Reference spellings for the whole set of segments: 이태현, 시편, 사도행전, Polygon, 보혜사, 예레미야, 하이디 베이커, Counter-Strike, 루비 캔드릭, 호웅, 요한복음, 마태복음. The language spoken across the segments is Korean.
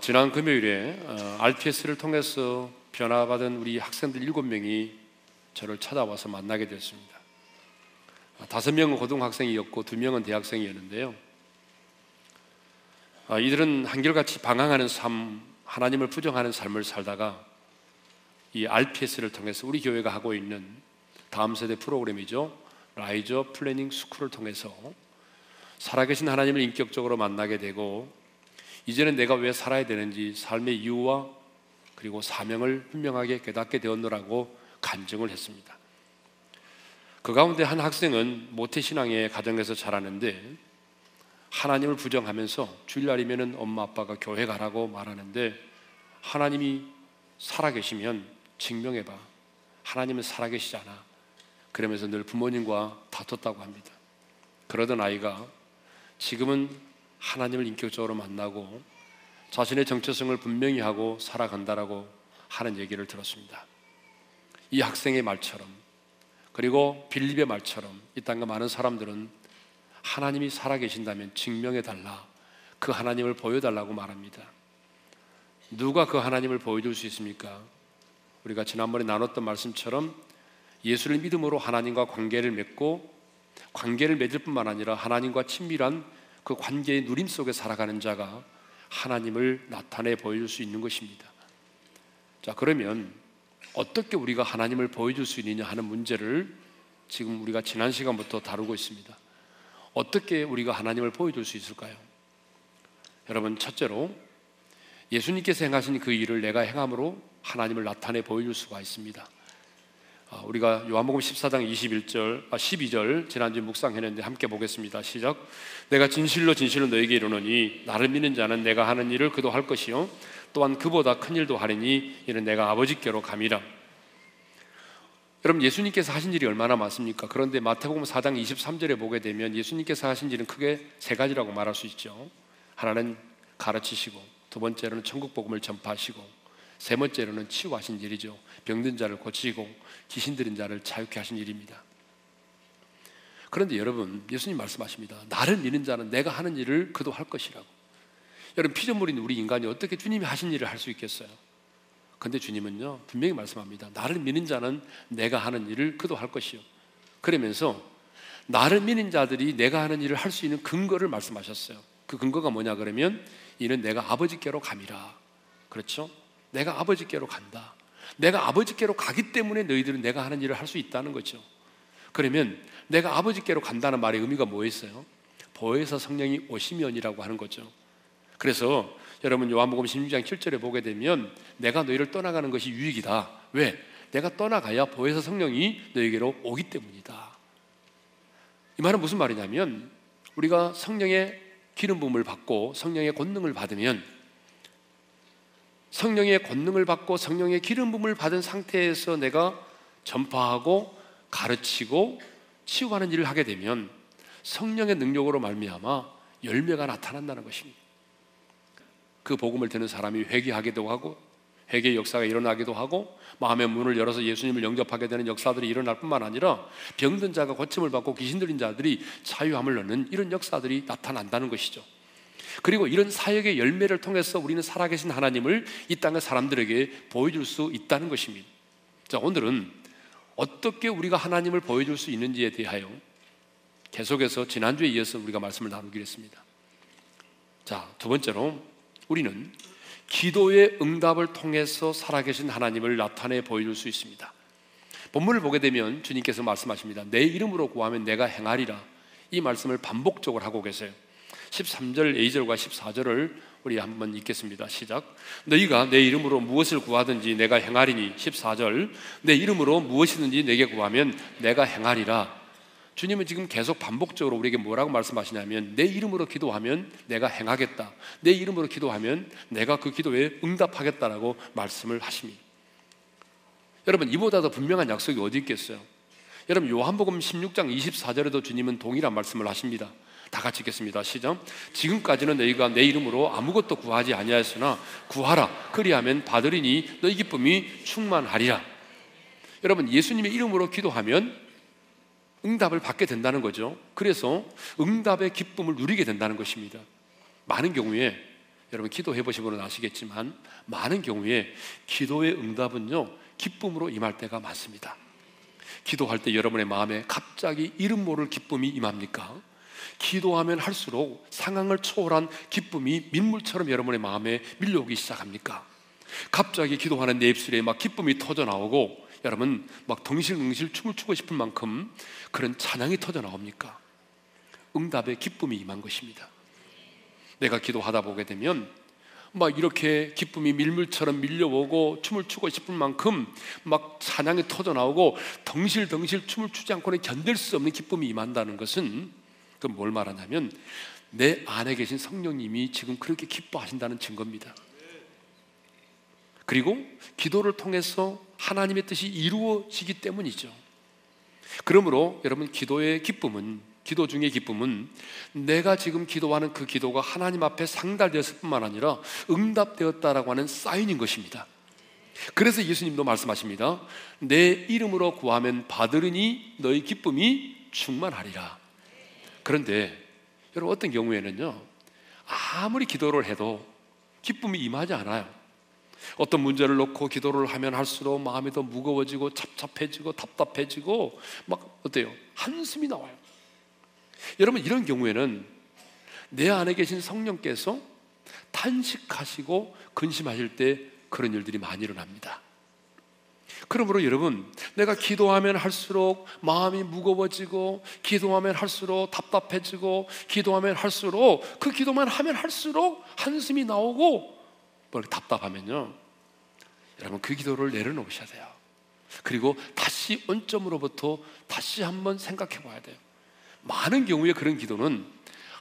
지난 금요일에 RTS를 통해서 변화받은 우리 학생들 7명이 저를 찾아와서 만나게 됐습니다. 5명은 고등학생이었고 2명은 대학생이었는데요, 이들은 한결같이 방황하는 삶, 하나님을 부정하는 삶을 살다가 이 RTS를 통해서 우리 교회가 하고 있는 다음 세대 프로그램이죠, 라이저 플래닝 스쿨을 통해서 살아계신 하나님을 인격적으로 만나게 되고, 이제는 내가 왜 살아야 되는지 삶의 이유와 그리고 사명을 분명하게 깨닫게 되었노라고 간증을 했습니다. 그 가운데 한 학생은 모태신앙의 가정에서 자라는데 하나님을 부정하면서 주일날이면 엄마 아빠가 교회 가라고 말하는데, 하나님이 살아계시면 증명해봐, 하나님은 살아계시잖아, 그러면서 늘 부모님과 다퉜다고 합니다. 그러던 아이가 지금은 하나님을 인격적으로 만나고 자신의 정체성을 분명히 하고 살아간다라고 하는 얘기를 들었습니다. 이 학생의 말처럼, 그리고 빌립의 말처럼 이 땅과 많은 사람들은 하나님이 살아계신다면 증명해달라, 그 하나님을 보여달라고 말합니다. 누가 그 하나님을 보여줄 수 있습니까? 우리가 지난번에 나눴던 말씀처럼 예수를 믿음으로 하나님과 관계를 맺고, 관계를 맺을 뿐만 아니라 하나님과 친밀한 그 관계의 누림 속에 살아가는 자가 하나님을 나타내 보여줄 수 있는 것입니다. 자, 그러면 어떻게 우리가 하나님을 보여줄 수 있느냐 하는 문제를 지금 우리가 지난 시간부터 다루고 있습니다. 어떻게 우리가 하나님을 보여줄 수 있을까요? 여러분, 첫째로 예수님께서 행하신 그 일을 내가 행함으로 하나님을 나타내 보여줄 수가 있습니다. 우리가 요한복음 14장 12절 지난주에 묵상했는데 함께 보겠습니다. 시작. 내가 진실로 진실로 너에게 이르노니 나를 믿는 자는 내가 하는 일을 그도 할 것이요 또한 그보다 큰 일도 하리니 이는 내가 아버지께로 감이라. 여러분, 예수님께서 하신 일이 얼마나 많습니까? 그런데 마태복음 4장 23절에 보게 되면 예수님께서 하신 일은 크게 3가지라고 말할 수 있죠. 하나는 가르치시고, 2번째로는 천국 복음을 전파하시고, 3번째로는 치유하신 일이죠. 병든 자를 고치시고 귀신 들린 자를 자유케 하신 일입니다. 그런데 여러분, 예수님 말씀하십니다. 나를 믿는 자는 내가 하는 일을 그도 할 것이라고. 여러분, 피조물인 우리 인간이 어떻게 주님이 하신 일을 할 수 있겠어요? 근데 주님은요 분명히 말씀합니다. 나를 믿는 자는 내가 하는 일을 그도 할 것이요. 그러면서 나를 믿는 자들이 내가 하는 일을 할 수 있는 근거를 말씀하셨어요. 그 근거가 뭐냐 그러면 이는 내가 아버지께로 감이라. 그렇죠? 내가 아버지께로 간다. 내가 아버지께로 가기 때문에 너희들은 내가 하는 일을 할 수 있다는 거죠. 그러면 내가 아버지께로 간다는 말의 의미가 뭐였어요? 보혜사 성령이 오시면이라고 하는 거죠. 그래서 여러분 요한복음 16장 7절에 보게 되면 내가 너희를 떠나가는 것이 유익이다. 왜? 내가 떠나가야 보혜사 성령이 너희에게로 오기 때문이다. 이 말은 무슨 말이냐면 우리가 성령의 기름 부음을 받고 성령의 권능을 받으면, 성령의 권능을 받고 성령의 기름 부음을 받은 상태에서 내가 전파하고 가르치고 치유하는 일을 하게 되면 성령의 능력으로 말미암아 열매가 나타난다는 것입니다. 그 복음을 듣는 사람이 회개하기도 하고 회개의 역사가 일어나기도 하고 마음의 문을 열어서 예수님을 영접하게 되는 역사들이 일어날 뿐만 아니라 병든 자가 고침을 받고 귀신 들린 자들이 자유함을 얻는 이런 역사들이 나타난다는 것이죠. 그리고 이런 사역의 열매를 통해서 우리는 살아계신 하나님을 이 땅의 사람들에게 보여줄 수 있다는 것입니다. 자, 오늘은 어떻게 우리가 하나님을 보여줄 수 있는지에 대하여 계속해서 지난주에 이어서 우리가 말씀을 나누기로 했습니다. 자, 2번째로 우리는 기도의 응답을 통해서 살아계신 하나님을 나타내 보여줄 수 있습니다. 본문을 보게 되면 주님께서 말씀하십니다. 내 이름으로 구하면 내가 행하리라. 이 말씀을 반복적으로 하고 계세요. 13절 A절과 14절을 우리 한번 읽겠습니다. 시작. 너희가 내 이름으로 무엇을 구하든지 내가 행하리니. 14절. 내 이름으로 무엇이든지 내게 구하면 내가 행하리라. 주님은 지금 계속 반복적으로 우리에게 뭐라고 말씀하시냐면 내 이름으로 기도하면 내가 행하겠다, 내 이름으로 기도하면 내가 그 기도에 응답하겠다라고 말씀을 하십니다. 여러분, 이보다 더 분명한 약속이 어디 있겠어요? 여러분, 요한복음 16장 24절에도 주님은 동일한 말씀을 하십니다. 다 같이 읽겠습니다. 시작. 지금까지는 너희가 내 이름으로 아무것도 구하지 아니하였으나 구하라, 그리하면 받으리니 너희 기쁨이 충만하리라. 여러분, 예수님의 이름으로 기도하면 응답을 받게 된다는 거죠. 그래서 응답의 기쁨을 누리게 된다는 것입니다. 많은 경우에 여러분 기도해 보시면 아시겠지만 많은 경우에 기도의 응답은요 기쁨으로 임할 때가 많습니다. 기도할 때 여러분의 마음에 갑자기 이름 모를 기쁨이 임합니까? 기도하면 할수록 상황을 초월한 기쁨이 민물처럼 여러분의 마음에 밀려오기 시작합니까? 갑자기 기도하는 내 입술에 막 기쁨이 터져나오고 여러분 막 덩실덩실 춤을 추고 싶을 만큼 그런 찬양이 터져나옵니까? 응답의 기쁨이 임한 것입니다. 내가 기도하다 보게 되면 막 이렇게 기쁨이 밀물처럼 밀려오고 춤을 추고 싶을 만큼 막 찬양이 터져나오고 덩실덩실 춤을 추지 않고는 견딜 수 없는 기쁨이 임한다는 것은 그럼 뭘 말하냐면 내 안에 계신 성령님이 지금 그렇게 기뻐하신다는 증거입니다. 그리고 기도를 통해서 하나님의 뜻이 이루어지기 때문이죠. 그러므로 여러분 기도의 기쁨은 기도 중의 기쁨은 내가 지금 기도하는 그 기도가 하나님 앞에 상달되었을 뿐만 아니라 응답되었다라고 하는 사인인 것입니다. 그래서 예수님도 말씀하십니다. 내 이름으로 구하면 받으리니 너희 기쁨이 충만하리라. 그런데 여러분 어떤 경우에는요 아무리 기도를 해도 기쁨이 임하지 않아요. 어떤 문제를 놓고 기도를 하면 할수록 마음이 더 무거워지고 찹찹해지고 답답해지고 막 어때요? 한숨이 나와요. 여러분 이런 경우에는 내 안에 계신 성령께서 탄식하시고 근심하실 때 그런 일들이 많이 일어납니다. 그러므로 여러분 내가 기도하면 할수록 마음이 무거워지고 기도하면 할수록 답답해지고 기도하면 할수록 그 기도만 하면 할수록 한숨이 나오고 뭐 답답하면요 여러분 그 기도를 내려놓으셔야 돼요. 그리고 다시 원점으로부터 다시 한번 생각해 봐야 돼요. 많은 경우에 그런 기도는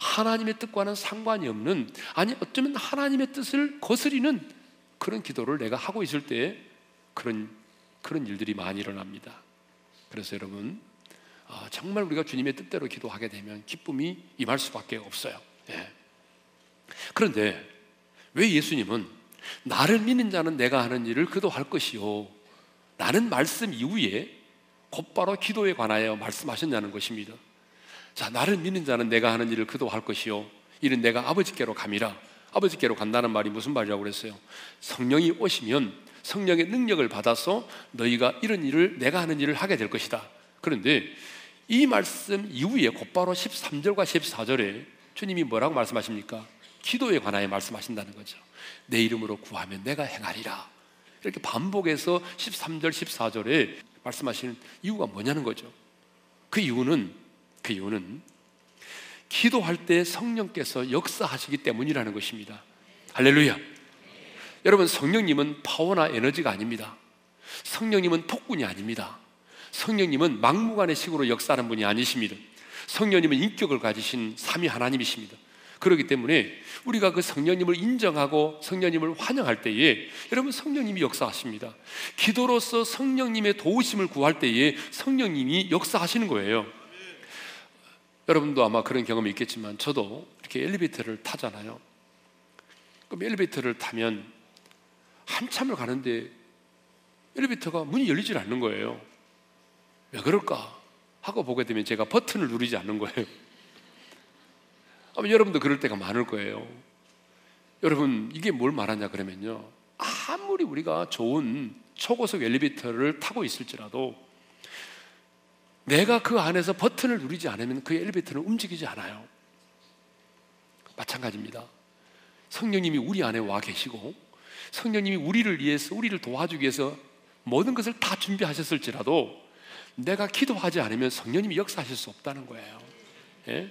하나님의 뜻과는 상관이 없는 아니 어쩌면 하나님의 뜻을 거스리는 그런 기도를 내가 하고 있을 때 그런 일들이 많이 일어납니다. 그래서 여러분 정말 우리가 주님의 뜻대로 기도하게 되면 기쁨이 임할 수밖에 없어요. 예. 그런데 왜 예수님은 나를 믿는 자는 내가 하는 일을 그도 할 것이요 라는 말씀 이후에 곧바로 기도에 관하여 말씀하셨냐는 것입니다. 자, 나를 믿는 자는 내가 하는 일을 그도 할 것이요 이는 내가 아버지께로 감이라. 아버지께로 간다는 말이 무슨 말이라고 그랬어요? 성령이 오시면 성령의 능력을 받아서 너희가 이런 일을 내가 하는 일을 하게 될 것이다. 그런데 이 말씀 이후에 곧바로 13절과 14절에 주님이 뭐라고 말씀하십니까? 기도에 관하여 말씀하신다는 거죠. 내 이름으로 구하면 내가 행하리라. 이렇게 반복해서 13절, 14절에 말씀하시는 이유가 뭐냐는 거죠. 그 이유는 기도할 때 성령께서 역사하시기 때문이라는 것입니다. 할렐루야. 여러분 성령님은 파워나 에너지가 아닙니다. 성령님은 폭군이 아닙니다. 성령님은 막무가내 식으로 역사하는 분이 아니십니다. 성령님은 인격을 가지신 삼위 하나님이십니다. 그렇기 때문에 우리가 그 성령님을 인정하고 성령님을 환영할 때에 여러분 성령님이 역사하십니다. 기도로서 성령님의 도우심을 구할 때에 성령님이 역사하시는 거예요. 여러분도 아마 그런 경험이 있겠지만 저도 이렇게 엘리베이터를 타잖아요. 그럼 엘리베이터를 타면 한참을 가는데 엘리베이터가 문이 열리질 않는 거예요. 왜 그럴까? 하고 보게 되면 제가 버튼을 누르지 않는 거예요. 아마 여러분도 그럴 때가 많을 거예요. 여러분 이게 뭘 말하냐 그러면요 아무리 우리가 좋은 초고속 엘리베이터를 타고 있을지라도 내가 그 안에서 버튼을 누르지 않으면 그 엘리베이터는 움직이지 않아요. 마찬가지입니다. 성령님이 우리 안에 와 계시고 성령님이 우리를 위해서 우리를 도와주기 위해서 모든 것을 다 준비하셨을지라도 내가 기도하지 않으면 성령님이 역사하실 수 없다는 거예요. 예?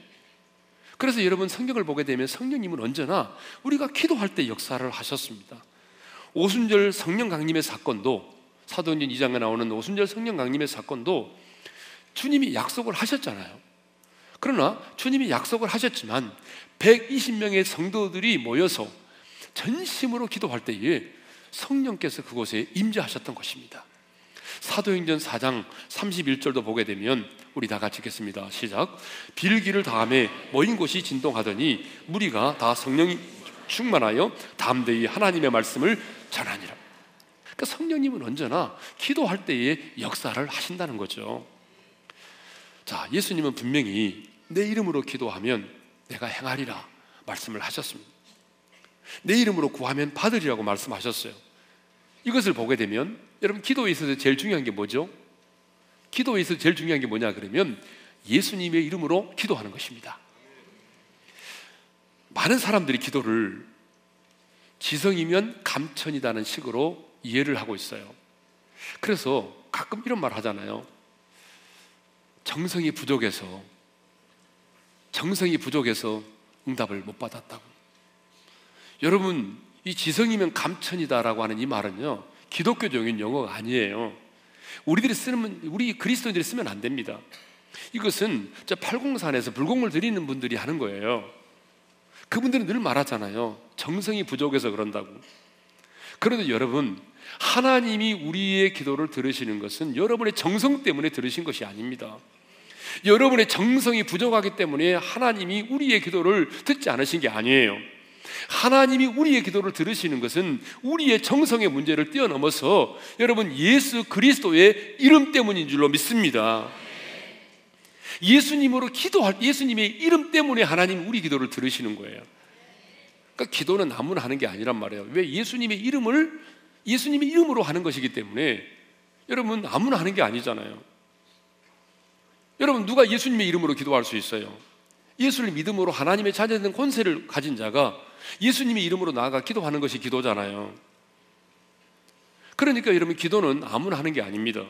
그래서 여러분 성경을 보게 되면 성령님은 언제나 우리가 기도할 때 역사를 하셨습니다. 오순절 성령 강림의 사건도 사도행전 2장에 나오는 오순절 성령 강림의 사건도 주님이 약속을 하셨잖아요. 그러나 주님이 약속을 하셨지만 120명의 성도들이 모여서 전심으로 기도할 때에 성령께서 그곳에 임재하셨던 것입니다. 사도행전 4장 31절도 보게 되면 우리 다 같이 읽겠습니다. 시작. 빌기를 다음에 모인 곳이 진동하더니 무리가 다 성령이 충만하여 담대히 하나님의 말씀을 전하니라. 그러니까 성령님은 언제나 기도할 때에 역사를 하신다는 거죠. 자, 예수님은 분명히 내 이름으로 기도하면 내가 행하리라 말씀을 하셨습니다. 내 이름으로 구하면 받으리라고 말씀하셨어요. 이것을 보게 되면 여러분, 기도에 있어서 제일 중요한 게 뭐죠? 기도에 있어서 제일 중요한 게 뭐냐 그러면 예수님의 이름으로 기도하는 것입니다. 많은 사람들이 기도를 지성이면 감천이라는 식으로 이해를 하고 있어요. 그래서 가끔 이런 말 하잖아요. 정성이 부족해서 응답을 못 받았다고. 여러분, 이 지성이면 감천이다라고 하는 이 말은요, 기독교적인 용어가 아니에요. 우리 그리스도인들이 쓰면 안 됩니다. 이것은 저 팔공산에서 불공을 드리는 분들이 하는 거예요. 그분들은 늘 말하잖아요. 정성이 부족해서 그런다고. 그런데 여러분, 하나님이 우리의 기도를 들으시는 것은 여러분의 정성 때문에 들으신 것이 아닙니다. 여러분의 정성이 부족하기 때문에 하나님이 우리의 기도를 듣지 않으신 게 아니에요. 하나님이 우리의 기도를 들으시는 것은 우리의 정성의 문제를 뛰어넘어서 여러분 예수 그리스도의 이름 때문인 줄로 믿습니다. 예수님으로 기도할 예수님의 이름 때문에 하나님 우리 기도를 들으시는 거예요. 그러니까 기도는 아무나 하는 게 아니란 말이에요. 왜? 예수님의 이름으로 하는 것이기 때문에 여러분 아무나 하는 게 아니잖아요. 여러분, 누가 예수님의 이름으로 기도할 수 있어요? 예수를 믿음으로 하나님의 자녀된 권세를 가진 자가 예수님의 이름으로 나아가 기도하는 것이 기도잖아요. 그러니까 여러분, 기도는 아무나 하는 게 아닙니다.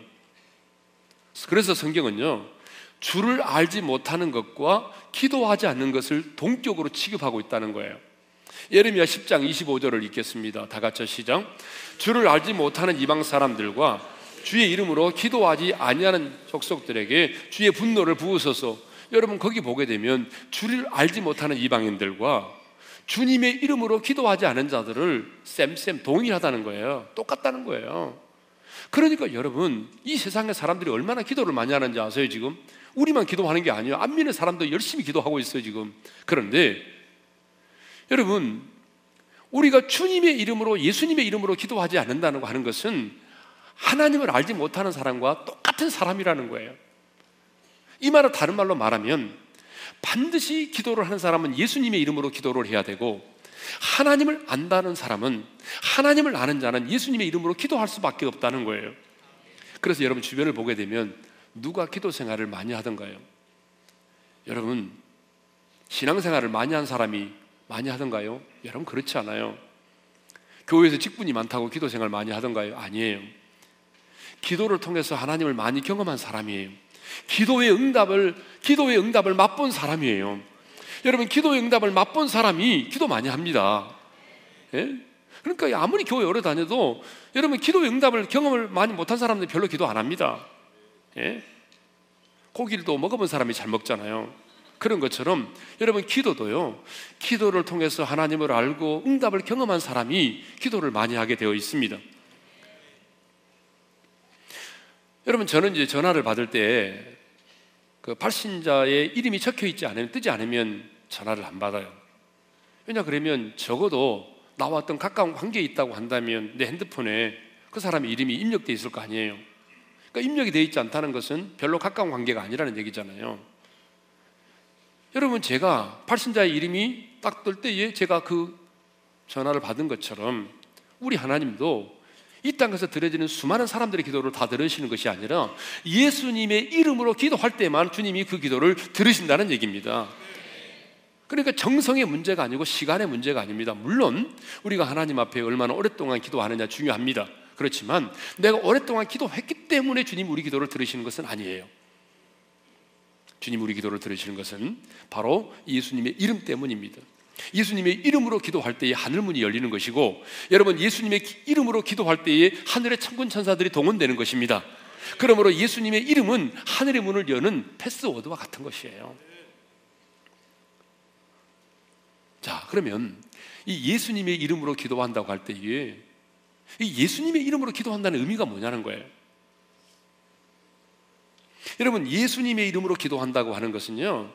그래서 성경은요, 주를 알지 못하는 것과 기도하지 않는 것을 동격으로 취급하고 있다는 거예요. 예레미야 10장 25절을 읽겠습니다. 다 같이 시작. 주를 알지 못하는 이방 사람들과 주의 이름으로 기도하지 아니하는 족속들에게 주의 분노를 부으소서. 여러분, 거기 보게 되면 주를 알지 못하는 이방인들과 주님의 이름으로 기도하지 않은 자들을 쌤쌤 동일하다는 거예요. 똑같다는 거예요. 그러니까 여러분, 이 세상의 사람들이 얼마나 기도를 많이 하는지 아세요? 지금 우리만 기도하는 게 아니에요. 안 믿는 사람도 열심히 기도하고 있어요 지금. 그런데 여러분, 우리가 주님의 이름으로 예수님의 이름으로 기도하지 않는다는 거 하는 것은 하나님을 알지 못하는 사람과 똑같은 사람이라는 거예요. 이 말을 다른 말로 말하면 반드시 기도를 하는 사람은 예수님의 이름으로 기도를 해야 되고, 하나님을 안다는 사람은, 하나님을 아는 자는 예수님의 이름으로 기도할 수밖에 없다는 거예요. 그래서 여러분, 주변을 보게 되면 누가 기도 생활을 많이 하던가요? 여러분, 신앙생활을 많이 한 사람이 많이 하던가요? 여러분, 그렇지 않아요. 교회에서 직분이 많다고 기도 생활 많이 하던가요? 아니에요. 기도를 통해서 하나님을 많이 경험한 사람이에요. 기도의 응답을 맛본 사람이에요. 여러분, 기도의 응답을 맛본 사람이 기도 많이 합니다. 예? 그러니까 아무리 교회 오래 다녀도 여러분, 기도의 응답을 경험을 많이 못한 사람들이 별로 기도 안 합니다. 예? 고기도 먹어본 사람이 잘 먹잖아요. 그런 것처럼 여러분, 기도도요, 기도를 통해서 하나님을 알고 응답을 경험한 사람이 기도를 많이 하게 되어 있습니다. 여러분, 저는 이제 전화를 받을 때 그 발신자의 이름이 적혀 있지 않으면, 뜨지 않으면 전화를 안 받아요. 왜냐 그러면 적어도 나와 어떤 가까운 관계에 있다고 한다면 내 핸드폰에 그 사람의 이름이 입력되어 있을 거 아니에요. 그러니까 입력이 되어 있지 않다는 것은 별로 가까운 관계가 아니라는 얘기잖아요. 여러분, 제가 발신자의 이름이 딱 뜰 때에 제가 그 전화를 받은 것처럼 우리 하나님도 이 땅에서 드려지는 수많은 사람들의 기도를 다 들으시는 것이 아니라 예수님의 이름으로 기도할 때만 주님이 그 기도를 들으신다는 얘기입니다. 그러니까 정성의 문제가 아니고 시간의 문제가 아닙니다. 물론 우리가 하나님 앞에 얼마나 오랫동안 기도하느냐 중요합니다. 그렇지만 내가 오랫동안 기도했기 때문에 주님 우리 기도를 들으시는 것은 아니에요. 주님 우리 기도를 들으시는 것은 바로 예수님의 이름 때문입니다. 예수님의 이름으로 기도할 때에 하늘문이 열리는 것이고, 여러분, 예수님의 이름으로 기도할 때에 하늘의 천군 천사들이 동원되는 것입니다. 그러므로 예수님의 이름은 하늘의 문을 여는 패스워드와 같은 것이에요. 자, 그러면 이 예수님의 이름으로 기도한다고 할 때에 이 예수님의 이름으로 기도한다는 의미가 뭐냐는 거예요. 여러분, 예수님의 이름으로 기도한다고 하는 것은요,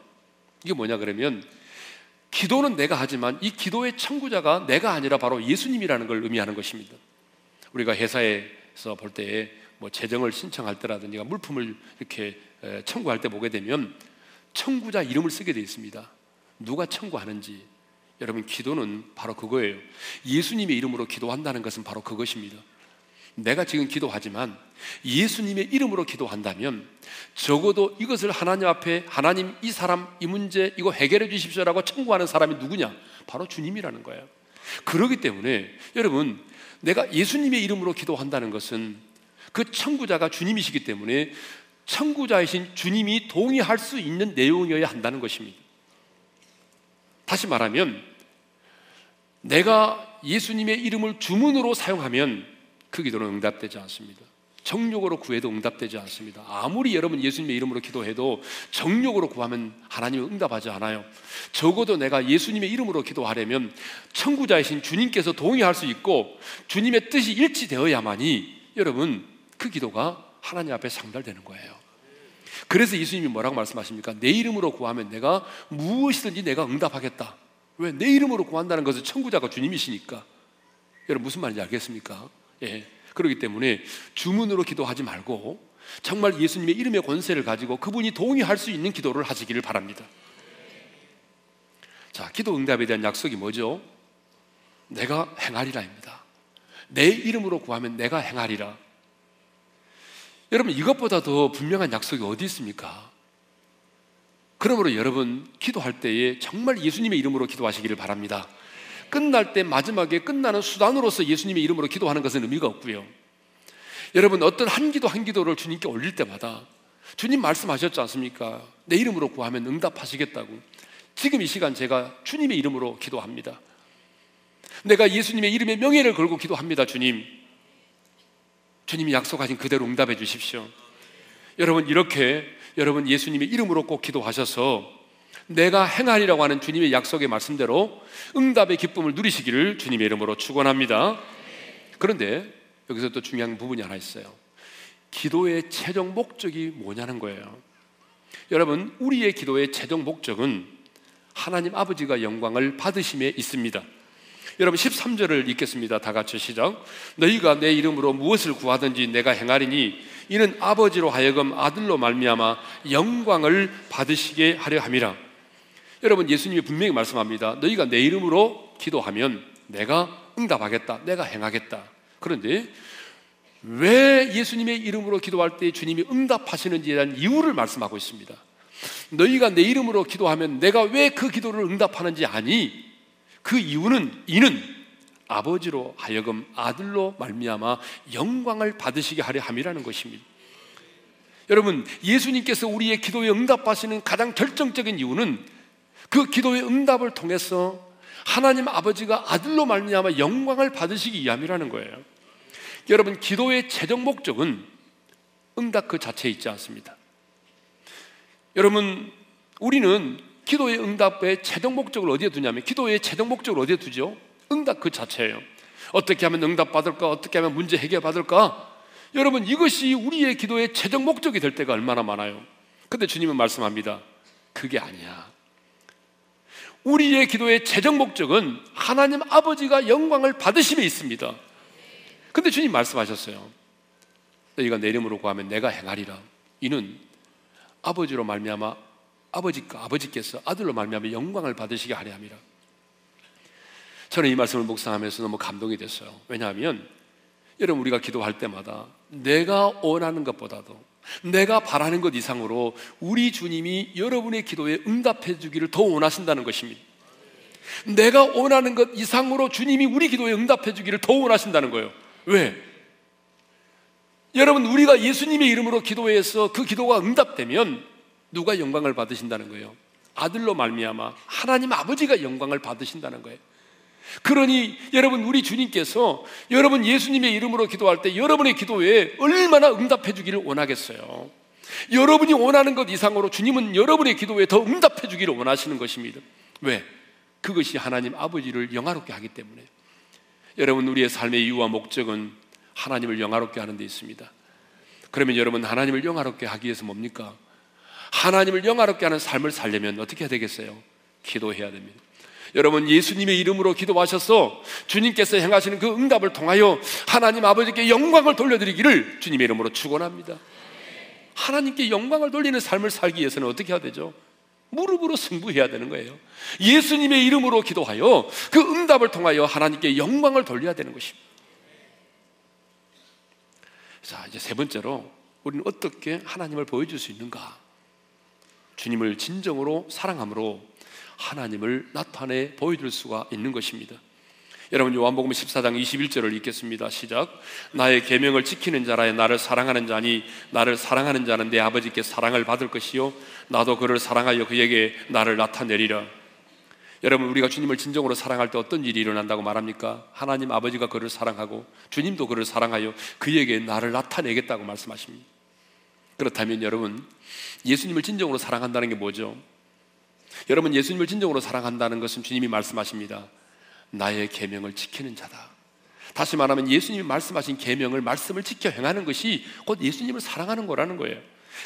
이게 뭐냐 그러면 기도는 내가 하지만 이 기도의 청구자가 내가 아니라 바로 예수님이라는 걸 의미하는 것입니다. 우리가 회사에서 볼 때 뭐 재정을 신청할 때라든지 물품을 이렇게 청구할 때 보게 되면 청구자 이름을 쓰게 되어 있습니다. 누가 청구하는지, 여러분, 기도는 바로 그거예요. 예수님의 이름으로 기도한다는 것은 바로 그것입니다. 내가 지금 기도하지만 예수님의 이름으로 기도한다면 적어도 이것을 하나님 앞에, 하나님 이 사람 이 문제 이거 해결해 주십시오라고 청구하는 사람이 누구냐? 바로 주님이라는 거예요. 그렇기 때문에 여러분, 내가 예수님의 이름으로 기도한다는 것은 그 청구자가 주님이시기 때문에 청구자이신 주님이 동의할 수 있는 내용이어야 한다는 것입니다. 다시 말하면 내가 예수님의 이름을 주문으로 사용하면 그 기도는 응답되지 않습니다. 정욕으로 구해도 응답되지 않습니다. 아무리 여러분 예수님의 이름으로 기도해도 정욕으로 구하면 하나님은 응답하지 않아요. 적어도 내가 예수님의 이름으로 기도하려면 청구자이신 주님께서 동의할 수 있고 주님의 뜻이 일치되어야만이 여러분 그 기도가 하나님 앞에 상달되는 거예요. 그래서 예수님이 뭐라고 말씀하십니까? 내 이름으로 구하면 내가 무엇이든지 내가 응답하겠다. 왜? 내 이름으로 구한다는 것은 청구자가 주님이시니까. 여러분 무슨 말인지 알겠습니까? 예, 그렇기 때문에 주문으로 기도하지 말고 정말 예수님의 이름의 권세를 가지고 그분이 동의할 수 있는 기도를 하시기를 바랍니다. 자, 기도 응답에 대한 약속이 뭐죠? 내가 행하리라입니다. 내 이름으로 구하면 내가 행하리라. 여러분, 이것보다 더 분명한 약속이 어디 있습니까? 그러므로 여러분, 기도할 때에 정말 예수님의 이름으로 기도하시기를 바랍니다. 끝날 때 마지막에 끝나는 수단으로서 예수님의 이름으로 기도하는 것은 의미가 없고요. 여러분, 어떤 한 기도 한 기도를 주님께 올릴 때마다 주님 말씀하셨지 않습니까? 내 이름으로 구하면 응답하시겠다고. 지금 이 시간 제가 주님의 이름으로 기도합니다. 내가 예수님의 이름에 명예를 걸고 기도합니다. 주님, 주님이 약속하신 그대로 응답해 주십시오. 여러분, 이렇게 여러분 예수님의 이름으로 꼭 기도하셔서 내가 행하리라고 하는 주님의 약속의 말씀대로 응답의 기쁨을 누리시기를 주님의 이름으로 축원합니다. 그런데 여기서 또 중요한 부분이 하나 있어요. 기도의 최종 목적이 뭐냐는 거예요. 여러분, 우리의 기도의 최종 목적은 하나님 아버지가 영광을 받으심에 있습니다. 여러분, 13절을 읽겠습니다. 다 같이 시작. 너희가 내 이름으로 무엇을 구하든지 내가 행하리니 이는 아버지로 하여금 아들로 말미암아 영광을 받으시게 하려 함이라. 여러분, 예수님이 분명히 말씀합니다. 너희가 내 이름으로 기도하면 내가 응답하겠다, 내가 행하겠다. 그런데 왜 예수님의 이름으로 기도할 때 주님이 응답하시는지에 대한 이유를 말씀하고 있습니다. 너희가 내 이름으로 기도하면 내가 왜 그 기도를 응답하는지 아니? 그 이유는 이는 아버지로 하여금 아들로 말미암아 영광을 받으시게 하려 함이라는 것입니다. 여러분, 예수님께서 우리의 기도에 응답하시는 가장 결정적인 이유는 그 기도의 응답을 통해서 하나님 아버지가 아들로 말미암아 영광을 받으시기 위함이라는 거예요. 여러분, 기도의 최종 목적은 응답 그 자체에 있지 않습니다. 여러분, 우리는 기도의 응답의 최종 목적을 어디에 두냐면, 기도의 최종 목적을 어디에 두죠? 응답 그 자체예요. 어떻게 하면 응답받을까? 어떻게 하면 문제 해결받을까? 여러분, 이것이 우리의 기도의 최종 목적이 될 때가 얼마나 많아요. 근데 주님은 말씀합니다. 그게 아니야. 우리의 기도의 최종 목적은 하나님 아버지가 영광을 받으심에 있습니다. 근데 주님 말씀하셨어요. 너희가 내 이름으로 구하면 내가 행하리라. 이는 아버지로 말미암아 아버지께서 아들로 말미암아 영광을 받으시게 하려 함이라. 저는 이 말씀을 묵상하면서 너무 감동이 됐어요. 왜냐하면 여러분, 우리가 기도할 때마다 내가 원하는 것보다도 내가 바라는 것 이상으로 우리 주님이 여러분의 기도에 응답해 주기를 더 원하신다는 것입니다. 내가 원하는 것 이상으로 주님이 우리 기도에 응답해 주기를 더 원하신다는 거예요. 왜? 여러분, 우리가 예수님의 이름으로 기도해서 그 기도가 응답되면 누가 영광을 받으신다는 거예요? 아들로 말미암아 하나님 아버지가 영광을 받으신다는 거예요. 그러니 여러분, 우리 주님께서 여러분 예수님의 이름으로 기도할 때 여러분의 기도에 얼마나 응답해 주기를 원하겠어요. 여러분이 원하는 것 이상으로 주님은 여러분의 기도에 더 응답해 주기를 원하시는 것입니다. 왜? 그것이 하나님 아버지를 영화롭게 하기 때문에. 여러분, 우리의 삶의 이유와 목적은 하나님을 영화롭게 하는 데 있습니다. 그러면 여러분, 하나님을 영화롭게 하기 위해서 뭡니까? 하나님을 영화롭게 하는 삶을 살려면 어떻게 해야 되겠어요? 기도해야 됩니다. 여러분, 예수님의 이름으로 기도하셔서 주님께서 행하시는 그 응답을 통하여 하나님 아버지께 영광을 돌려드리기를 주님의 이름으로 축원합니다. 하나님께 영광을 돌리는 삶을 살기 위해서는 어떻게 해야 되죠? 무릎으로 승부해야 되는 거예요. 예수님의 이름으로 기도하여 그 응답을 통하여 하나님께 영광을 돌려야 되는 것입니다. 자, 이제 세 번째로 우리는 어떻게 하나님을 보여줄 수 있는가? 주님을 진정으로 사랑함으로 하나님을 나타내 보여줄 수가 있는 것입니다. 여러분, 요한복음 14장 21절을 읽겠습니다. 시작. 나의 계명을 지키는 자라에 나를 사랑하는 자니 나를 사랑하는 자는 내 아버지께 사랑을 받을 것이요 나도 그를 사랑하여 그에게 나를 나타내리라. 여러분, 우리가 주님을 진정으로 사랑할 때 어떤 일이 일어난다고 말합니까? 하나님 아버지가 그를 사랑하고 주님도 그를 사랑하여 그에게 나를 나타내겠다고 말씀하십니다. 그렇다면 여러분, 예수님을 진정으로 사랑한다는 게 뭐죠? 여러분, 예수님을 진정으로 사랑한다는 것은 주님이 말씀하십니다. 나의 계명을 지키는 자다. 다시 말하면 예수님이 말씀하신 계명을 말씀을 지켜 행하는 것이 곧 예수님을 사랑하는 거라는 거예요.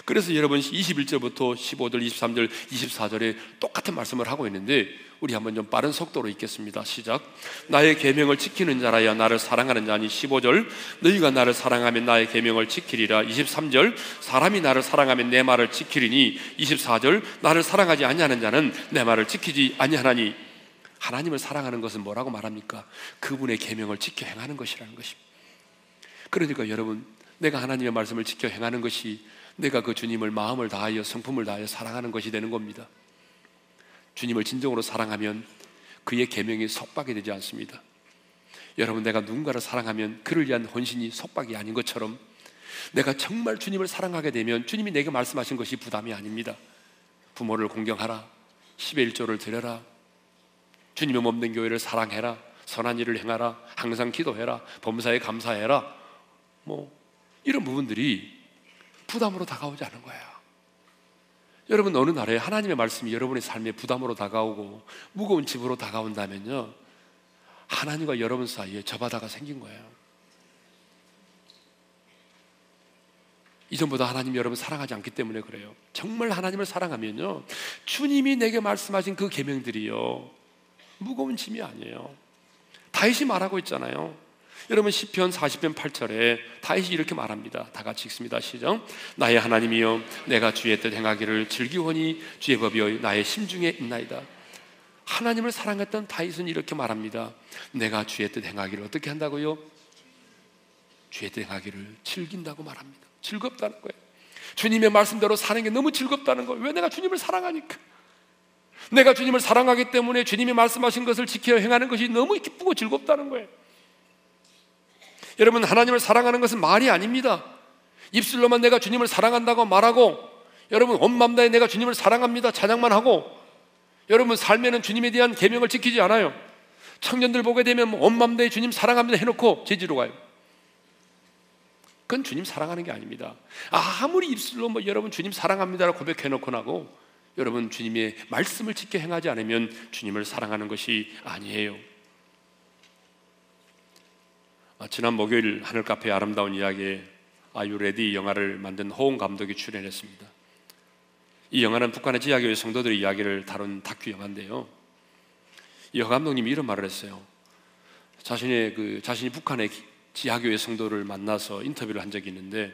그래서 여러분 21절부터 15절, 23절, 24절에 똑같은 말씀을 하고 있는데 우리 한번 좀 빠른 속도로 읽겠습니다. 시작. 나의 계명을 지키는 자라야 나를 사랑하는 자니. 15절. 너희가 나를 사랑하면 나의 계명을 지키리라. 23절. 사람이 나를 사랑하면 내 말을 지키리니. 24절. 나를 사랑하지 아니하는 자는 내 말을 지키지 아니하나니. 하나님을 사랑하는 것은 뭐라고 말합니까? 그분의 계명을 지켜 행하는 것이라는 것입니다. 그러니까 여러분, 내가 하나님의 말씀을 지켜 행하는 것이 내가 그 주님을 마음을 다하여 성품을 다하여 사랑하는 것이 되는 겁니다. 주님을 진정으로 사랑하면 그의 계명이 속박이 되지 않습니다. 여러분, 내가 누군가를 사랑하면 그를 위한 헌신이 속박이 아닌 것처럼 내가 정말 주님을 사랑하게 되면 주님이 내게 말씀하신 것이 부담이 아닙니다. 부모를 공경하라. 10의 1조를 드려라. 주님의 몸된 교회를 사랑해라. 선한 일을 행하라. 항상 기도해라. 범사에 감사해라. 뭐 이런 부분들이 부담으로 다가오지 않은 거야. 여러분, 어느 날에 하나님의 말씀이 여러분의 삶에 부담으로 다가오고 무거운 짐으로 다가온다면요, 하나님과 여러분 사이에 저바다가 생긴 거예요. 이전보다 하나님 여러분 사랑하지 않기 때문에 그래요. 정말 하나님을 사랑하면요, 주님이 내게 말씀하신 그 계명들이요 무거운 짐이 아니에요. 다윗이 말하고 있잖아요. 여러분, 시편 40편 8절에 다윗이 이렇게 말합니다. 다 같이 읽습니다. 시작. 나의 하나님이여, 내가 주의 뜻 행하기를 즐기오니 주의 법이여 나의 심중에 있나이다. 하나님을 사랑했던 다윗은 이렇게 말합니다. 내가 주의 뜻 행하기를 어떻게 한다고요? 주의 뜻 행하기를 즐긴다고 말합니다. 즐겁다는 거예요. 주님의 말씀대로 사는 게 너무 즐겁다는 거예요. 왜? 내가 주님을 사랑하니까. 내가 주님을 사랑하기 때문에 주님이 말씀하신 것을 지켜 행하는 것이 너무 기쁘고 즐겁다는 거예요. 여러분, 하나님을 사랑하는 것은 말이 아닙니다. 입술로만 내가 주님을 사랑한다고 말하고, 여러분, 온 마음 다해 내가 주님을 사랑합니다 찬양만 하고, 여러분, 삶에는 주님에 대한 계명을 지키지 않아요. 청년들 보게 되면 온 마음 다해 주님 사랑합니다 해놓고 제지로 가요. 그건 주님 사랑하는 게 아닙니다. 아무리 입술로 뭐 여러분 주님 사랑합니다라고 고백해놓고 나고, 여러분, 주님의 말씀을 지켜 행하지 않으면 주님을 사랑하는 것이 아니에요. 지난 목요일 하늘카페의 아름다운 이야기에 아유 레디 영화를 만든 호웅 감독이 출연했습니다. 이 영화는 북한의 지하교회 성도들의 이야기를 다룬 다큐 영화인데요, 이 감독님이 이런 말을 했어요. 자신이 북한의 지하교회 성도를 만나서 인터뷰를 한 적이 있는데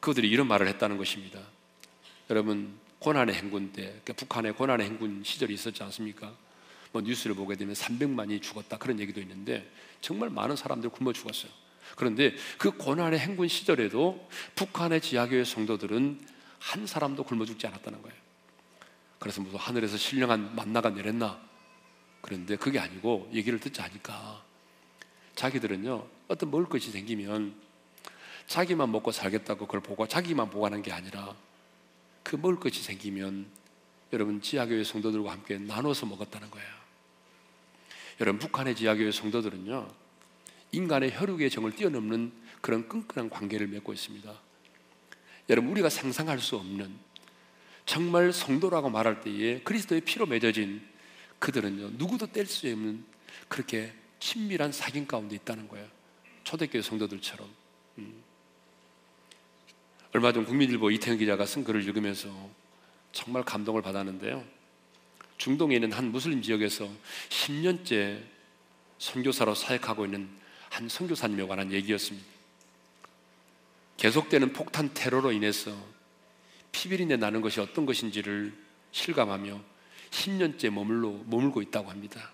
그들이 이런 말을 했다는 것입니다. 여러분, 고난의 행군 때, 그러니까 북한의 고난의 행군 시절이 있었지 않습니까? 뭐 뉴스를 보게 되면 300만이 죽었다 그런 얘기도 있는데 정말 많은 사람들이 굶어 죽었어요. 그런데 그 고난의 행군 시절에도 북한의 지하교회 성도들은 한 사람도 굶어 죽지 않았다는 거예요. 그래서 무슨 하늘에서 신령한 만나가 내렸나? 그런데 그게 아니고 얘기를 듣자 하니까 자기들은요, 어떤 먹을 것이 생기면 자기만 먹고 살겠다고 그걸 보고 자기만 보관한 게 아니라 그 먹을 것이 생기면 여러분 지하교회 성도들과 함께 나눠서 먹었다는 거예요. 여러분, 북한의 지하교회 성도들은요, 인간의 혈육의 정을 뛰어넘는 그런 끈끈한 관계를 맺고 있습니다. 여러분, 우리가 상상할 수 없는, 정말 성도라고 말할 때에 그리스도의 피로 맺어진 그들은요, 누구도 뗄 수 없는 그렇게 친밀한 사귐 가운데 있다는 거예요. 초대교회 성도들처럼. 얼마 전 국민일보 이태현 기자가 쓴 글을 읽으면서 정말 감동을 받았는데요, 중동에 있는 한 무슬림 지역에서 10년째 선교사로 사역하고 있는 한 선교사님에 관한 얘기였습니다. 계속되는 폭탄 테러로 인해서 피비린내 나는 것이 어떤 것인지를 실감하며 10년째 머물고 있다고 합니다.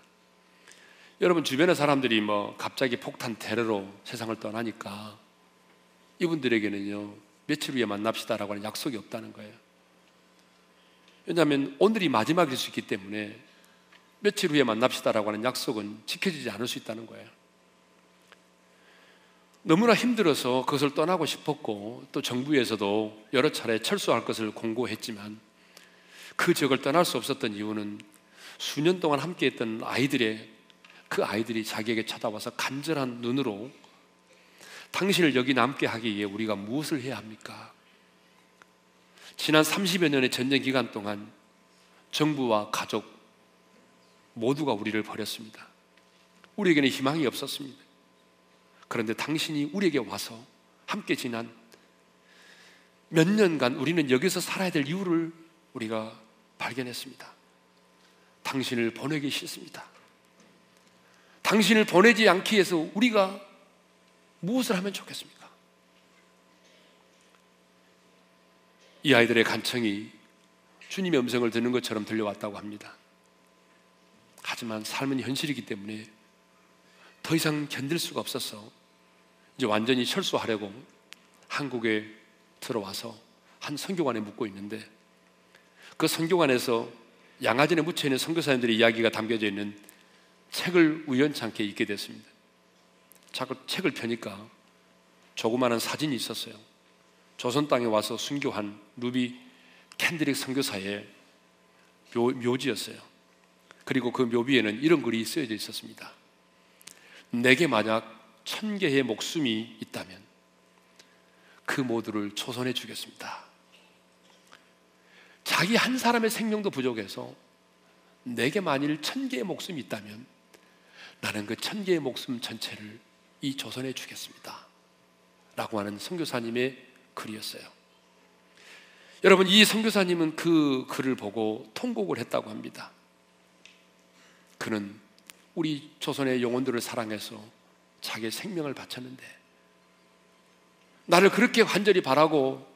여러분 주변의 사람들이 갑자기 폭탄 테러로 세상을 떠나니까 이분들에게는요 며칠 후에 만납시다라고 하는 약속이 없다는 거예요. 왜냐하면 오늘이 마지막일 수 있기 때문에 며칠 후에 만납시다라고 하는 약속은 지켜지지 않을 수 있다는 거예요. 너무나 힘들어서 그것을 떠나고 싶었고 또 정부에서도 여러 차례 철수할 것을 공고했지만 그 지역을 떠날 수 없었던 이유는 수년 동안 함께했던 그 아이들이 자기에게 찾아와서 간절한 눈으로 당신을 여기 남게 하기 위해 우리가 무엇을 해야 합니까? 지난 30여 년의 전쟁 기간 동안 정부와 가족 모두가 우리를 버렸습니다. 우리에게는 희망이 없었습니다. 그런데 당신이 우리에게 와서 함께 지난 몇 년간 우리는 여기서 살아야 될 이유를 우리가 발견했습니다. 당신을 보내기 싫습니다. 당신을 보내지 않기 위해서 우리가 무엇을 하면 좋겠습니까? 이 아이들의 간청이 주님의 음성을 듣는 것처럼 들려왔다고 합니다. 하지만 삶은 현실이기 때문에 더 이상 견딜 수가 없어서 이제 완전히 철수하려고 한국에 들어와서 한 선교관에 묵고 있는데 그 선교관에서 양아진에 묻혀있는 선교사님들의 이야기가 담겨져 있는 책을 우연찮게 읽게 됐습니다. 자꾸 책을 펴니까 조그마한 사진이 있었어요. 조선 땅에 와서 순교한 루비 캔드릭 선교사의 묘지였어요. 그리고 그 묘비에는 이런 글이 쓰여져 있었습니다. 내게 만약 1000개의 목숨이 있다면 그 모두를 초선해 주겠습니다. 자기 한 사람의 생명도 부족해서 내게 만일 1000개의 목숨이 있다면 나는 그 1000개의 목숨 전체를 이 조선에 주겠습니다 라고 하는 선교사님의 글이었어요. 여러분 이 선교사님은 그 글을 보고 통곡을 했다고 합니다. 그는 우리 조선의 영혼들을 사랑해서 자기의 생명을 바쳤는데 나를 그렇게 간절히 바라고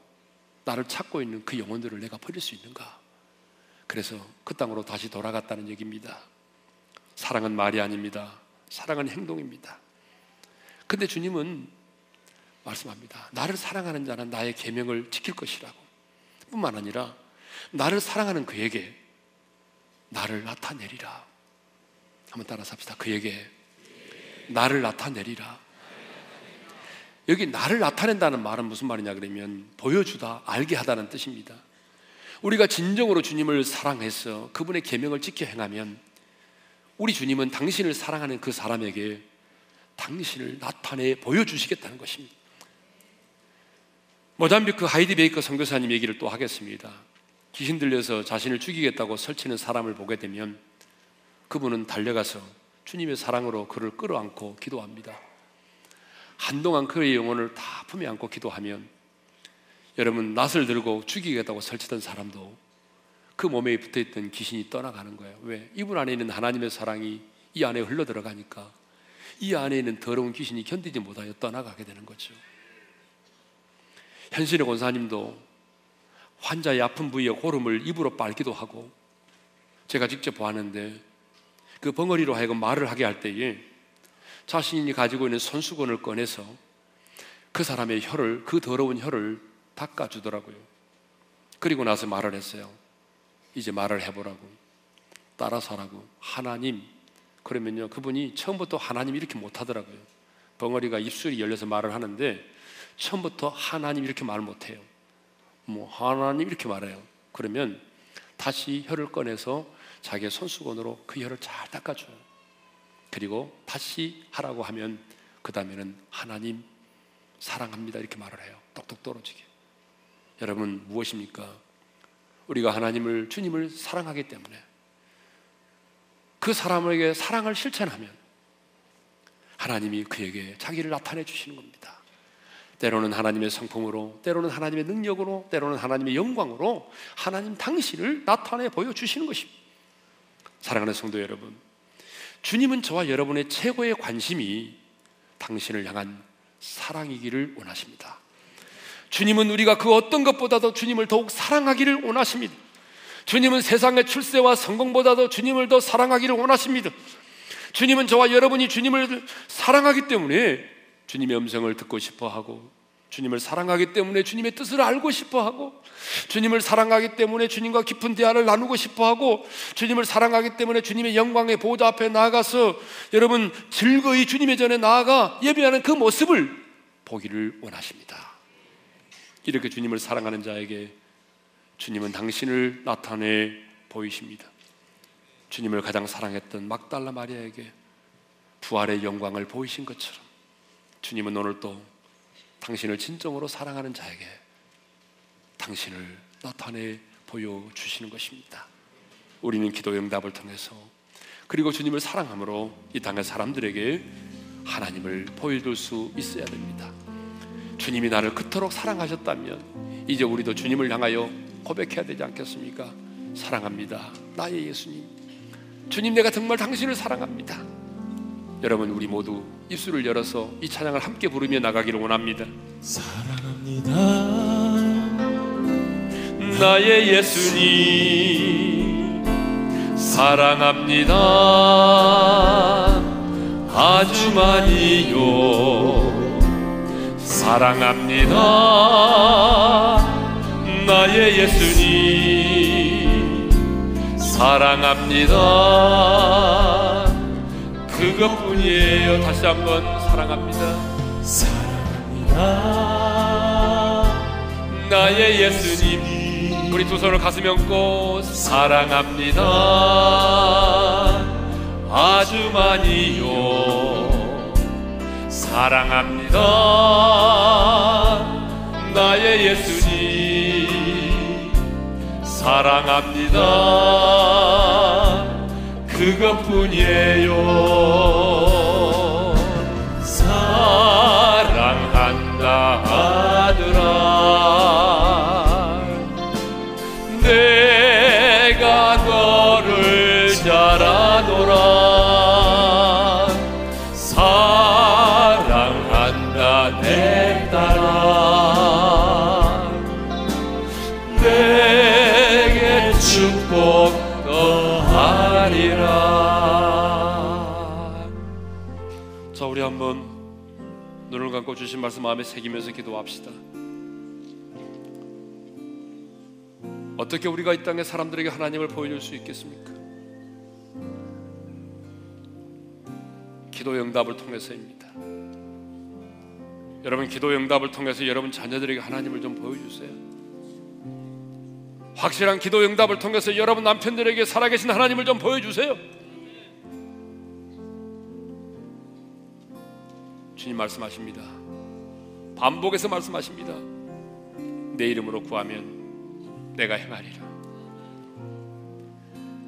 나를 찾고 있는 그 영혼들을 내가 버릴 수 있는가? 그래서 그 땅으로 다시 돌아갔다는 얘기입니다. 사랑은 말이 아닙니다. 사랑은 행동입니다. 근데 주님은 말씀합니다. 나를 사랑하는 자는 나의 계명을 지킬 것이라고 뿐만 아니라 나를 사랑하는 그에게 나를 나타내리라. 한번 따라서 합시다. 그에게 나를 나타내리라. 여기 나를 나타낸다는 말은 무슨 말이냐 그러면 보여주다, 알게 하다는 뜻입니다. 우리가 진정으로 주님을 사랑해서 그분의 계명을 지켜 행하면 우리 주님은 당신을 사랑하는 그 사람에게 당신을 나타내 보여주시겠다는 것입니다. 모잠비크 하이디 베이커 선교사님 얘기를 또 하겠습니다. 귀신 들려서 자신을 죽이겠다고 설치는 사람을 보게 되면 그분은 달려가서 주님의 사랑으로 그를 끌어안고 기도합니다. 한동안 그의 영혼을 다 품에 안고 기도하면 여러분 낫을 들고 죽이겠다고 설치던 사람도 그 몸에 붙어있던 귀신이 떠나가는 거예요. 왜? 이분 안에 있는 하나님의 사랑이 이 안에 흘러들어가니까 이 안에 있는 더러운 귀신이 견디지 못하여 떠나가게 되는 거죠. 현실의 권사님도 환자의 아픈 부위에 고름을 입으로 빨기도 하고 제가 직접 보았는데 그 벙어리로 하여금 말을 하게 할 때에 자신이 가지고 있는 손수건을 꺼내서 그 사람의 혀를, 그 더러운 혀를 닦아주더라고요. 그리고 나서 말을 했어요. 이제 말을 해보라고, 따라서 하라고. 하나님, 그러면요 그분이 처음부터 하나님 이렇게 못하더라고요. 벙어리가 입술이 열려서 말을 하는데 처음부터 하나님 이렇게 말 못해요. 하나님 이렇게 말해요. 그러면 다시 혀를 꺼내서 자기의 손수건으로 그 혀를 잘 닦아줘요. 그리고 다시 하라고 하면 그 다음에는 하나님 사랑합니다 이렇게 말을 해요. 똑똑 떨어지게. 여러분 무엇입니까? 우리가 하나님을, 주님을 사랑하기 때문에 그 사람에게 사랑을 실천하면 하나님이 그에게 자기를 나타내 주시는 겁니다. 때로는 하나님의 성품으로, 때로는 하나님의 능력으로, 때로는 하나님의 영광으로 하나님 당신을 나타내 보여주시는 것입니다. 사랑하는 성도 여러분, 주님은 저와 여러분의 최고의 관심이 당신을 향한 사랑이기를 원하십니다. 주님은 우리가 그 어떤 것보다도 주님을 더욱 사랑하기를 원하십니다. 주님은 세상의 출세와 성공보다도 주님을 더 사랑하기를 원하십니다. 주님은 저와 여러분이 주님을 사랑하기 때문에 주님의 음성을 듣고 싶어하고, 주님을 사랑하기 때문에 주님의 뜻을 알고 싶어하고, 주님을 사랑하기 때문에 주님과 깊은 대화를 나누고 싶어하고, 주님을 사랑하기 때문에 주님의 영광의 보좌 앞에 나아가서 여러분 즐거이 주님의 전에 나아가 예배하는 그 모습을 보기를 원하십니다. 이렇게 주님을 사랑하는 자에게 주님은 당신을 나타내 보이십니다. 주님을 가장 사랑했던 막달라 마리아에게 부활의 영광을 보이신 것처럼 주님은 오늘도 당신을 진정으로 사랑하는 자에게 당신을 나타내 보여주시는 것입니다. 우리는 기도의 응답을 통해서, 그리고 주님을 사랑함으로 이 땅의 사람들에게 하나님을 보여줄 수 있어야 됩니다. 주님이 나를 그토록 사랑하셨다면 이제 우리도 주님을 향하여 고백해야 되지 않겠습니까? 사랑합니다, 나의 예수님. 주님, 내가 정말 당신을 사랑합니다. 여러분, 우리 모두 입술을 열어서 이 찬양을 함께 부르며 나가기를 원합니다. 사랑합니다, 나의 예수님. 사랑합니다, 아주 많이요. 사랑합니다, 나의 예수님. 사랑합니다, 그것뿐이에요. 다시 한번 사랑합니다. 사랑합니다, 나의 예수님. 우리 두 손을 가슴에 얹고 사랑합니다, 아주 많이요. 사랑합니다, 나의 예수님. 사랑합니다, 그것뿐이에요. 사랑한다 하더라. 내가 너를 잘 아노라. 사랑한다 내 딸아. 내게 축복 하리라. 자, 우리 한번 눈을 감고 주신 말씀 마음에 새기면서 기도합시다. 어떻게 우리가 이 땅의 사람들에게 하나님을 보여줄 수 있겠습니까? 기도의 응답을 통해서입니다. 여러분, 기도의 응답을 통해서 여러분 자녀들에게 하나님을 좀 보여주세요. 확실한 기도의 응답을 통해서 여러분 남편들에게 살아계신 하나님을 좀 보여주세요. 주님 말씀하십니다. 반복해서 말씀하십니다. 내 이름으로 구하면 내가 행하리라.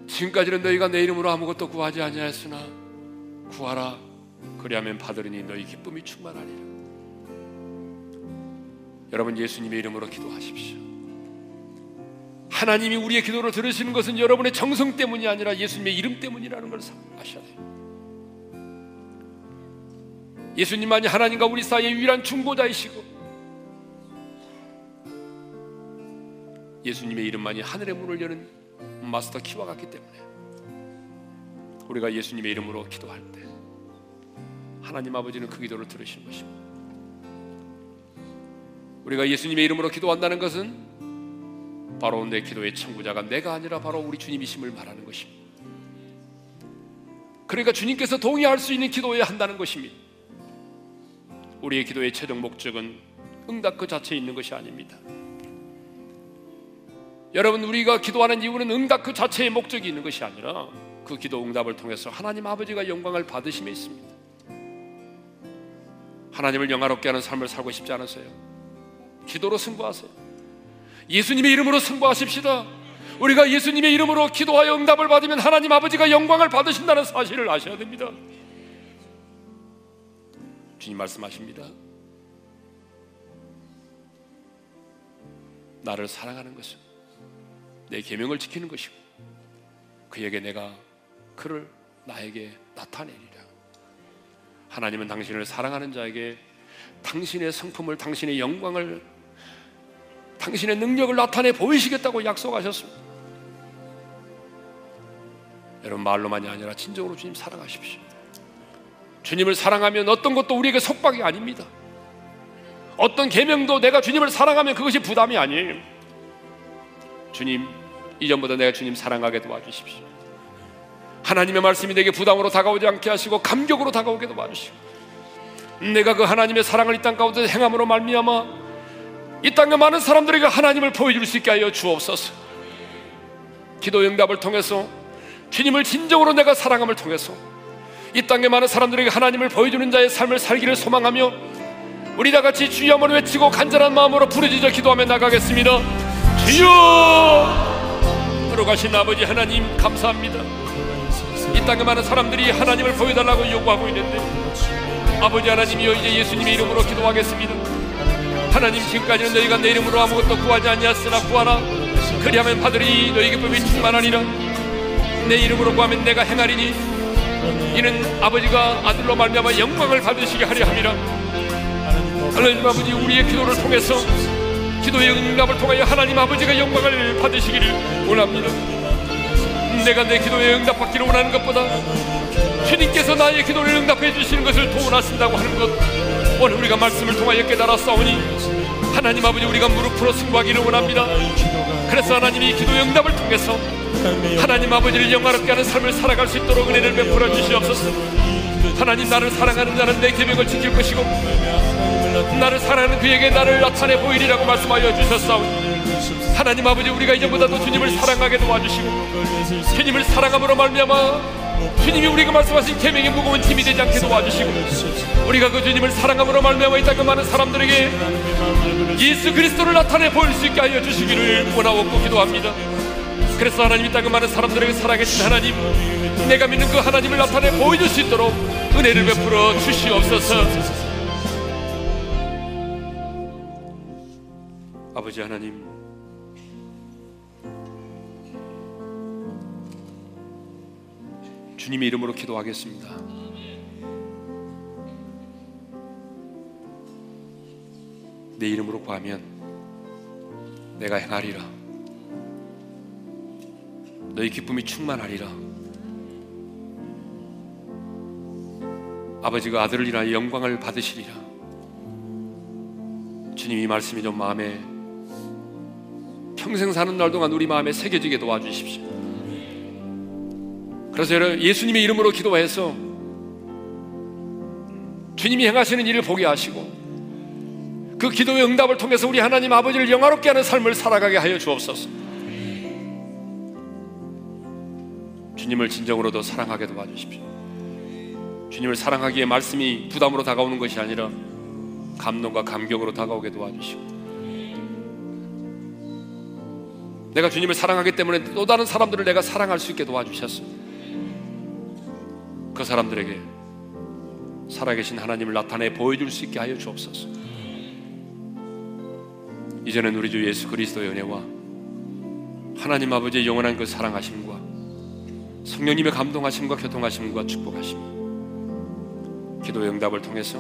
지금까지는 너희가 내 이름으로 아무것도 구하지 아니하였으나 구하라, 그리하면 받으리니 너희 기쁨이 충만하리라. 여러분, 예수님의 이름으로 기도하십시오. 하나님이 우리의 기도를 들으시는 것은 여러분의 정성 때문이 아니라 예수님의 이름 때문이라는 걸 아셔야 돼요. 예수님만이 하나님과 우리 사이의 유일한 중보자이시고, 예수님의 이름만이 하늘의 문을 여는 마스터 키와 같기 때문에 우리가 예수님의 이름으로 기도할 때 하나님 아버지는 그 기도를 들으시는 것입니다. 우리가 예수님의 이름으로 기도한다는 것은 바로 내 기도의 청구자가 내가 아니라 바로 우리 주님이심을 말하는 것입니다. 그러니까 주님께서 동의할 수 있는 기도해야 한다는 것입니다. 우리의 기도의 최종 목적은 응답 그 자체에 있는 것이 아닙니다. 여러분, 우리가 기도하는 이유는 응답 그 자체의 목적이 있는 것이 아니라 그 기도 응답을 통해서 하나님 아버지가 영광을 받으심에 있습니다. 하나님을 영화롭게 하는 삶을 살고 싶지 않으세요? 기도로 승부하세요. 예수님의 이름으로 승부하십시다. 우리가 예수님의 이름으로 기도하여 응답을 받으면 하나님 아버지가 영광을 받으신다는 사실을 아셔야 됩니다. 주님 말씀하십니다. 나를 사랑하는 것은 내 계명을 지키는 것이고, 그에게 내가 그를 나에게 나타내리라. 하나님은 당신을 사랑하는 자에게 당신의 성품을, 당신의 영광을, 당신의 능력을 나타내 보이시겠다고 약속하셨습니다. 여러분 말로만이 아니라 진정으로 주님 사랑하십시오. 주님을 사랑하면 어떤 것도 우리에게 속박이 아닙니다. 어떤 계명도 내가 주님을 사랑하면 그것이 부담이 아니에요. 주님, 이전보다 내가 주님 사랑하게 도와주십시오. 하나님의 말씀이 내게 부담으로 다가오지 않게 하시고 감격으로 다가오게 도와주시고, 내가 그 하나님의 사랑을 이 땅 가운데 행함으로 말미암아 이 땅의 많은 사람들에게 하나님을 보여줄 수 있게 하여 주옵소서. 기도 응답을 통해서 주님을 진정으로 내가 사랑함을 통해서 이 땅의 많은 사람들에게 하나님을 보여주는 자의 삶을 살기를 소망하며, 우리 다 같이 주여 한번 외치고 간절한 마음으로 부르짖어 기도하며 나가겠습니다. 주여! 들어가신 아버지 하나님 감사합니다. 이 땅의 많은 사람들이 하나님을 보여달라고 요구하고 있는데, 아버지 하나님이여, 이제 예수님의 이름으로 기도하겠습니다. 하나님, 지금까지는 너희가 내 이름으로 아무것도 구하지 아니하였으나 구하라. 그리하면 받으리니 너희 기쁨이 충만하리라. 내 이름으로 구하면 내가 행하리니 이는 아버지가 아들로 말미암아 영광을 받으시게 하려 함이라. 하나님 아버지, 우리의 기도를 통해서, 기도의 응답을 통하여 하나님 아버지가 영광을 받으시기를 원합니다. 내가 내 기도에 응답받기를 원하는 것보다 주님께서 나의 기도를 응답해 주시는 것을 도원하신다고 하는 것, 오늘 우리가 말씀을 통하여 깨달아 싸우니 하나님 아버지, 우리가 무릎 풀어 승부하기를 원합니다. 그래서 하나님이 기도의 응답을 통해서 하나님 아버지를 영화롭게 하는 삶을 살아갈 수 있도록 은혜를 베풀어 주시옵소서. 하나님, 나를 사랑하는 자는 내 계명을 지킬 것이고 나를 사랑하는 그에게 나를 나타내 보이리라고 말씀하여 주셨사오니 하나님 아버지, 우리가 이전보다도 주님을 사랑하게 도와주시고 주님을 사랑함으로 말미암아 주님이 우리가 말씀하신 계명의 무거운 짐이 되지 않게 도와주시고, 우리가 그 주님을 사랑함으로 말미암아 이 땅의 많은 사람들에게 예수 그리스도를 나타내 보일 수 있게 하여 주시기를 원하옵고 기도합니다. 그래서 하나님, 이 땅의 많은 사람들에게 살아계신 하나님, 내가 믿는 그 하나님을 나타내 보여줄 수 있도록 은혜를 베풀어 주시옵소서. 아버지 하나님, 주님의 이름으로 기도하겠습니다. 내 이름으로 구하면 내가 행하리라. 너희 기쁨이 충만하리라. 아버지가 아들을 인하여 영광을 받으시리라. 주님, 이 말씀이 좀 마음에, 평생 사는 날 동안 우리 마음에 새겨지게 도와주십시오. 그래서 여러분, 예수님의 이름으로 기도해서 주님이 행하시는 일을 보게 하시고 그 기도의 응답을 통해서 우리 하나님 아버지를 영화롭게 하는 삶을 살아가게 하여 주옵소서. 주님을 진정으로 더 사랑하게 도와주십시오. 주님을 사랑하기에 말씀이 부담으로 다가오는 것이 아니라 감동과 감격으로 다가오게 도와주시고, 내가 주님을 사랑하기 때문에 또 다른 사람들을 내가 사랑할 수 있게 도와주셨어. 그 사람들에게 살아계신 하나님을 나타내 보여줄 수 있게 하여 주옵소서. 이제는 우리 주 예수 그리스도의 은혜와 하나님 아버지의 영원한 그 사랑하심과 성령님의 감동하심과 교통하심과 축복하심, 기도의 응답을 통해서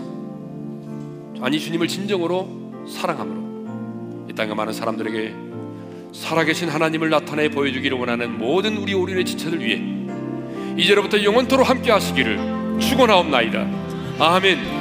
아니 주님을 진정으로 사랑함으로 이 땅에 많은 사람들에게 살아계신 하나님을 나타내 보여주기를 원하는 모든 우리 오륜의 지체들 위해 이제로부터 영원토록 함께 하시기를 축원하옵나이다. 아멘.